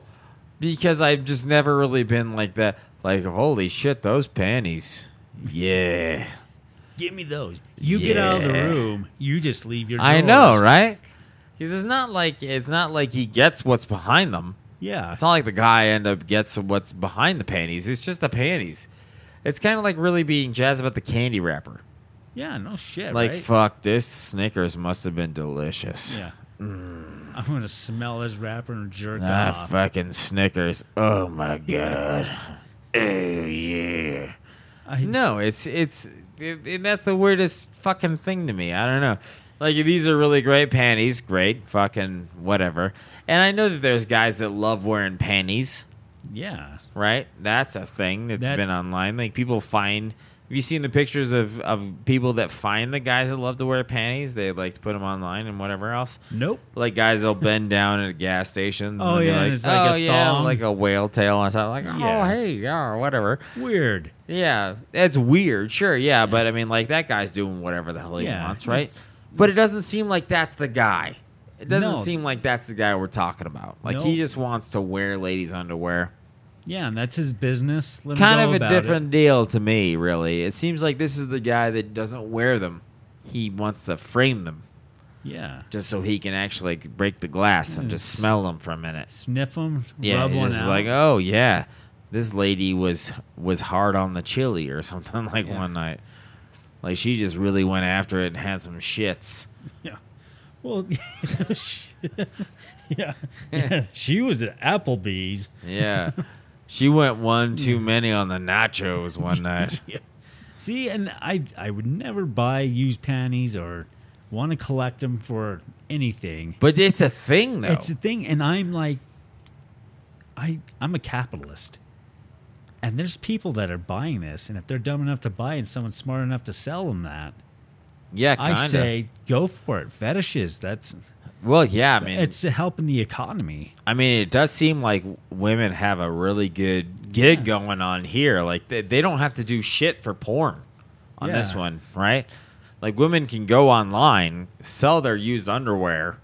Because I've just never really been like that. Like, holy shit, those panties. Yeah. Give me those. You yeah. get out of the room. You just leave your drawers. I know, right? Because it's not like it's not like he gets what's behind them. Yeah, it's not like the guy end up gets what's behind the panties. It's just the panties. It's kind of like really being jazzed about the candy wrapper. Yeah, no shit. Like right? Fuck, this Snickers must have been delicious. Yeah, mm. I'm gonna smell this wrapper and jerk that off. That fucking Snickers. Oh my god. Oh yeah. I no, it's it's it, it, that's the weirdest fucking thing to me. I don't know. Like, these are really great panties. Great. Fucking whatever. And I know that there's guys that love wearing panties. Yeah. Right? That's a thing that's that, been online. Like, people find Have you seen the pictures of, of people that find the guys that love to wear panties? They like to put them online and whatever else. Nope. Like guys that'll bend down at a gas station. Oh, and yeah. Like, it's like oh, a yeah. Thong. Like a whale tail on top. Like, oh, yeah. hey, yeah, or whatever. Weird. Yeah. It's weird. Sure. Yeah, yeah. But I mean, like that guy's doing whatever the hell he yeah, wants, right? But it doesn't seem like that's the guy. It doesn't no. seem like that's the guy we're talking about. Like nope. he just wants to wear ladies' underwear. Yeah, and that's his business. Let kind of a different it. deal to me, really. It seems like this is the guy that doesn't wear them. He wants to frame them. Yeah. Just so he can actually break the glass and just smell them for a minute. Sniff them, yeah, rub one out. Yeah, it's like, oh, yeah, this lady was was hard on the chili or something like yeah. one night. Like, she just really went after it and had some shits. Yeah. Well, yeah. yeah. She was at Applebee's. Yeah. She went one too many on the nachos one night. yeah. See, and I I would never buy used panties or want to collect them for anything. But it's a thing, though. It's a thing, and I'm like, I I'm a capitalist. And there's people that are buying this, and if they're dumb enough to buy it and someone's smart enough to sell them that, yeah, kinda. I say go for it. Fetishes, that's... Well, yeah, I mean... It's helping the economy. I mean, it does seem like women have a really good gig yeah. going on here. Like, they, they don't have to do shit for porn on yeah. this one, right? Like, women can go online, sell their used underwear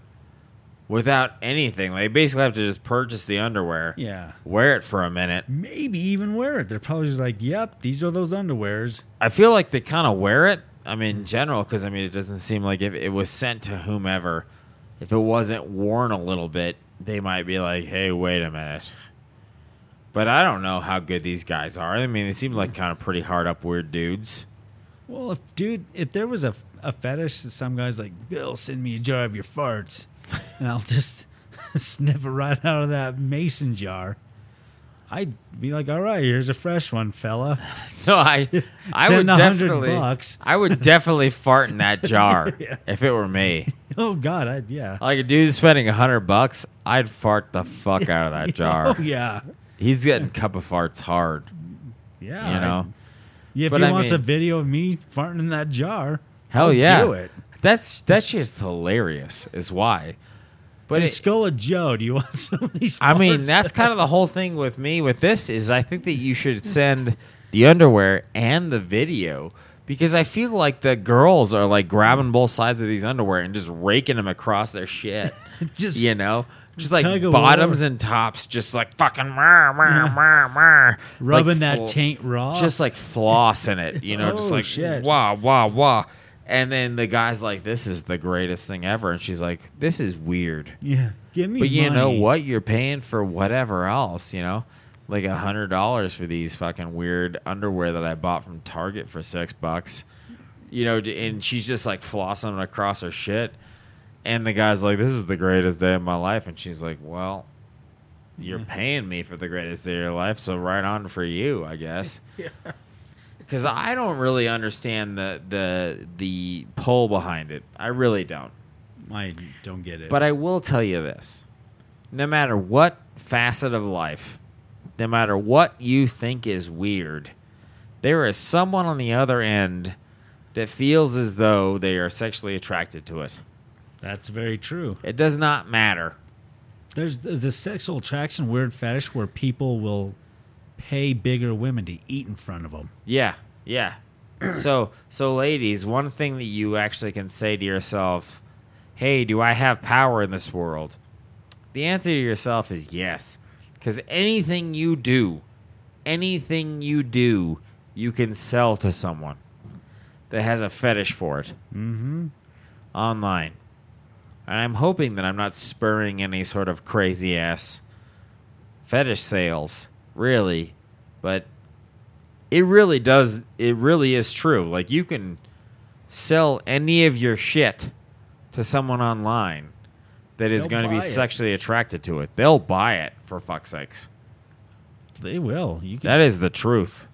without anything. They basically have to just purchase the underwear. Yeah. Wear it for a minute. Maybe even wear it. They're probably just like, yep, these are those underwears. I feel like they kind of wear it, I mean, in general, because, I mean, it doesn't seem like if it was sent to whomever... If it wasn't worn a little bit, they might be like, hey, wait a minute. But I don't know how good these guys are. I mean, they seem like kind of pretty hard up weird dudes. Well, if dude, if there was a, a fetish, some guy's like, Bill, send me a jar of your farts, and I'll just sniff it right out of that mason jar. I'd be like, all right, here's a fresh one, fella. No, I, I would definitely, bucks. I would definitely fart in that jar yeah. if it were me. Oh God, I'd yeah. Like a dude spending a hundred bucks, I'd fart the fuck out of that jar. Oh yeah, he's getting cup of farts hard. Yeah, you know. I, yeah, if but he I wants mean, a video of me farting in that jar, hell I'll yeah, do it. That's that's just hilarious. Is why. But it's Skull of Joe. Do you want some of these? I mean, that's kind of the whole thing with me with this is I think that you should send the underwear and the video because I feel like the girls are like grabbing both sides of these underwear and just raking them across their shit. Just you know, just like bottoms and tops, just like fucking rah, rah, rah, rah, rubbing like that fl- taint raw, just like flossing it. You know, oh, just like shit. Wah wah wah. And then the guy's like, this is the greatest thing ever. And she's like, this is weird. Yeah. Give me money. But you know what? You're paying for whatever else, you know? Like one hundred dollars for these fucking weird underwear that I bought from Target for six bucks. You know, and she's just like flossing across her shit. And the guy's like, this is the greatest day of my life. And she's like, well, you're yeah. paying me for the greatest day of your life. So right on for you, I guess. yeah. Because I don't really understand the the the pull behind it. I really don't. I don't get it. But I will tell you this. No matter what facet of life, no matter what you think is weird, there is someone on the other end that feels as though they are sexually attracted to it. That's very true. It does not matter. There's the sexual attraction weird fetish where people will... pay bigger women to eat in front of them. Yeah, yeah. So, so ladies, one thing that you actually can say to yourself, hey, do I have power in this world? The answer to yourself is yes. Because anything you do, anything you do, you can sell to someone that has a fetish for it. Mm-hmm. Online. And I'm hoping that I'm not spurring any sort of crazy-ass fetish sales. Really, but it really does, it really is true. Like, you can sell any of your shit to someone online that is going to be sexually attracted to it. They'll buy it, for fuck's sakes. They will. You can. That is the truth.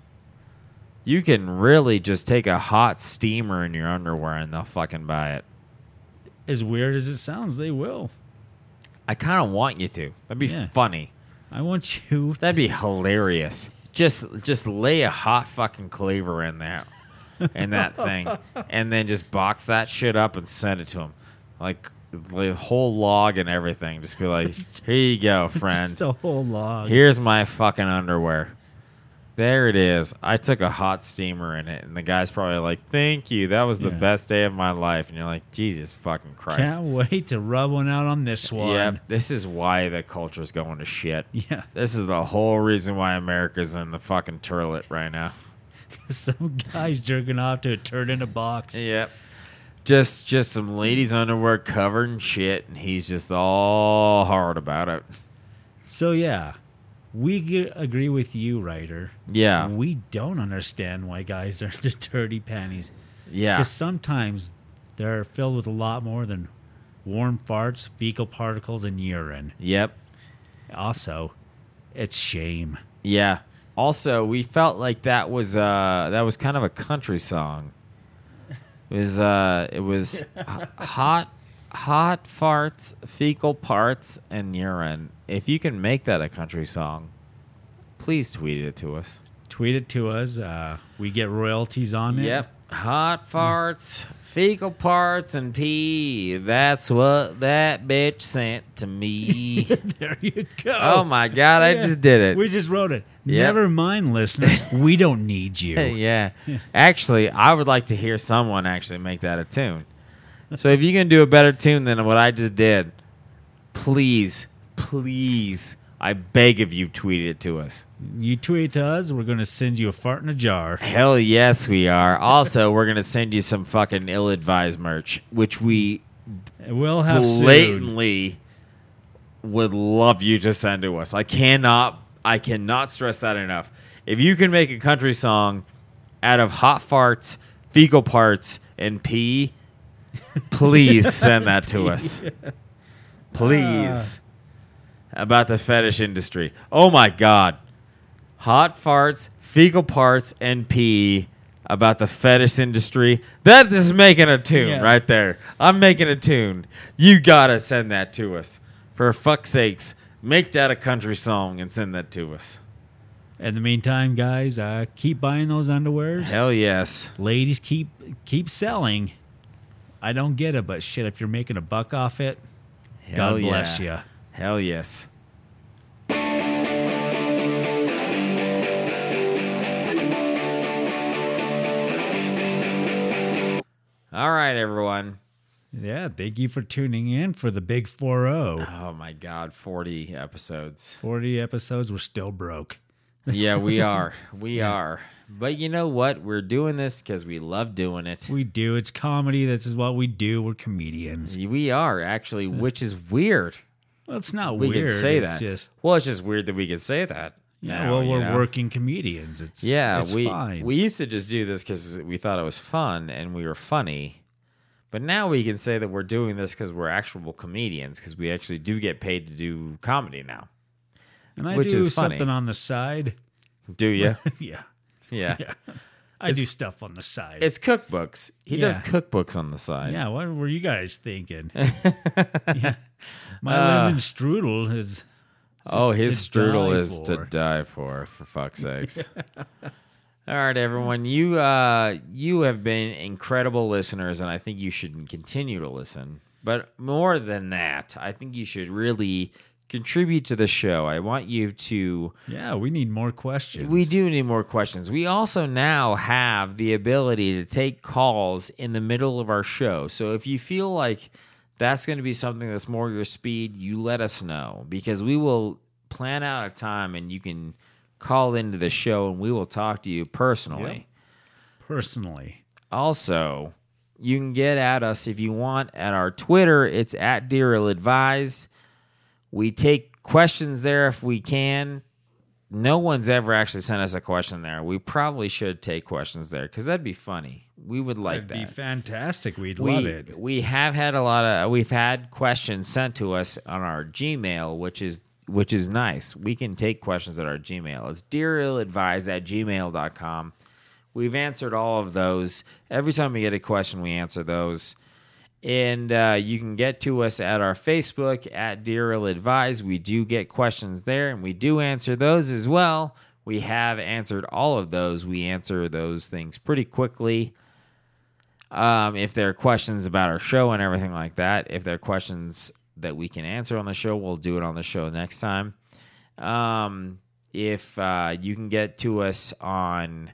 You can really just take a hot steamer in your underwear and they'll fucking buy it. As weird as it sounds, they will. I kind of want you to. That'd be yeah. funny. I want you... That'd be hilarious. Just just lay a hot fucking cleaver in there in that thing, and then just box that shit up and send it to him, like the whole log and everything. Just be like, here you go, friend. Just a whole log. Here's my fucking underwear. There it is. I took a hot steamer in it, and the guy's probably like, thank you. That was the yeah. best day of my life. And you're like, Jesus fucking Christ. Can't wait to rub one out on this one. Yeah, this is why the culture's going to shit. Yeah. This is the whole reason why America's in the fucking toilet right now. Some guy's jerking off to a turd in a box. Yep. Just just some ladies' underwear covered in shit, and he's just all hard about it. So, yeah. We g- agree with you, Ryder. Yeah. We don't understand why guys are into dirty panties. Yeah. Because sometimes they're filled with a lot more than warm farts, fecal particles, and urine. Yep. Also, it's shame. Yeah. Also, we felt like that was uh, that was kind of a country song. It was, uh, it was hot, hot farts, fecal parts, and urine. If you can make that a country song, please tweet it to us. Tweet it to us. Uh, we get royalties on it. Yep. Hot farts, fecal parts, and pee. That's what that bitch sent to me. There you go. Oh, my God. I yeah. just did it. We just wrote it. Yep. Never mind, listeners. We don't need you. yeah. yeah. Actually, I would like to hear someone actually make that a tune. So if you can do a better tune than what I just did, please, please, I beg of you, tweet it to us. You tweet to us, we're going to send you a fart in a jar. Hell yes, we are. Also, we're going to send you some fucking ill-advised merch, which we will have blatantly soon. Would love you to send to us. I cannot, I cannot stress that enough. If you can make a country song out of hot farts, fecal parts, and pee, please send that to us. Please. Uh. About the fetish industry. Oh, my God. Hot farts, fecal parts, and pee about the fetish industry. That is making a tune yeah. right there. I'm making a tune. You got to send that to us. For fuck's sakes, make that a country song and send that to us. In the meantime, guys, uh, keep buying those underwears. Hell yes. Ladies, keep keep selling. I don't get it, but shit, if you're making a buck off it, Hell God bless yeah. you. Hell yes. All right, everyone. Yeah, thank you for tuning in for the big four oh. Oh, my God, forty episodes. forty episodes, we're still broke. Yeah, we are. We yeah. are. But you know what? We're doing this because we love doing it. We do. It's comedy. This is what we do. We're comedians. We are, actually, so, which is weird. Well, it's not we weird. We can say it's that. Just, well, it's just weird that we can say that. Yeah, now, well, we're know? working comedians. It's, yeah, it's we, fine. We used to just do this because we thought it was fun and we were funny. But now we can say that we're doing this because we're actual comedians because we actually do get paid to do comedy now. And I which do is something funny. On the side. Do you? yeah. Yeah. yeah. I it's, do stuff on the side. It's cookbooks. He yeah. does cookbooks on the side. Yeah, what were you guys thinking? yeah. My uh, lemon strudel is... Oh, his strudel is to die for, for fuck's sakes. yeah. All right, everyone. You, uh, you have been incredible listeners, and I think you should continue to listen. But more than that, I think you should really... contribute to the show. I want you to... Yeah, we need more questions. We do need more questions. We also now have the ability to take calls in the middle of our show. So if you feel like that's going to be something that's more your speed, you let us know. Because we will plan out a time and you can call into the show and we will talk to you personally. Yep. Personally. Also, you can get at us if you want at our Twitter. It's at Dear Ill Advised. We take questions there if we can. No one's ever actually sent us a question there. We probably should take questions there because that'd be funny. We would like that'd that. That'd be fantastic. We'd we, love it. We have had a lot of we've had questions sent to us on our Gmail, which is which is nice. We can take questions at our Gmail. It's dearilladvised at gmail dot com. We've answered all of those. Every time we get a question, we answer those. And uh, you can get to us at our Facebook, at Dear Ill Advised. We do get questions there, and we do answer those as well. we have answered all of those. We answer those things pretty quickly. Um, if there are questions about our show and everything like that, if there are questions that we can answer on the show, we'll do it on the show next time. Um, if uh, you can get to us on,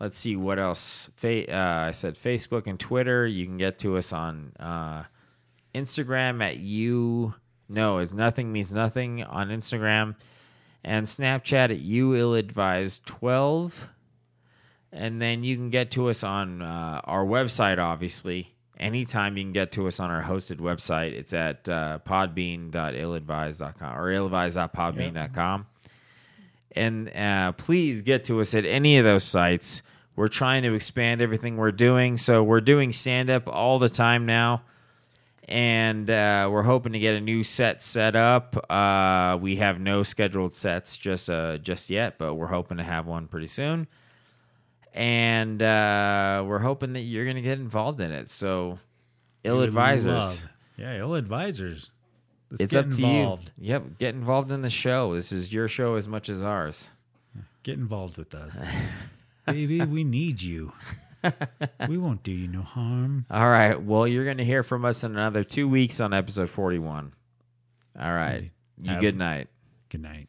let's see what else. Fa- uh, I said Facebook and Twitter. You can get to us on uh, Instagram at you. No, it's nothing means nothing on Instagram, and Snapchat at you ill advised twelve. And then you can get to us on uh, our website, obviously. Anytime you can get to us on our hosted website, it's at uh, podbean dot ill advised dot com or ill advised dot podbean dot com. Yep. And uh, please get to us at any of those sites. We're trying to expand everything we're doing. So we're doing stand-up all the time now. And uh, we're hoping to get a new set set up. Uh, we have no scheduled sets just, uh, just yet, but we're hoping to have one pretty soon. And uh, we're hoping that you're going to get involved in it. So, ill advisors. Yeah, ill advisors. Let's it's get up involved. To you. Yep, get involved in the show. This is your show as much as ours. Get involved with us. Baby, we need you. We won't do you no harm. All right. Well, you're going to hear from us in another two weeks on episode forty-one. All right. Indeed. You Have good night. Good night.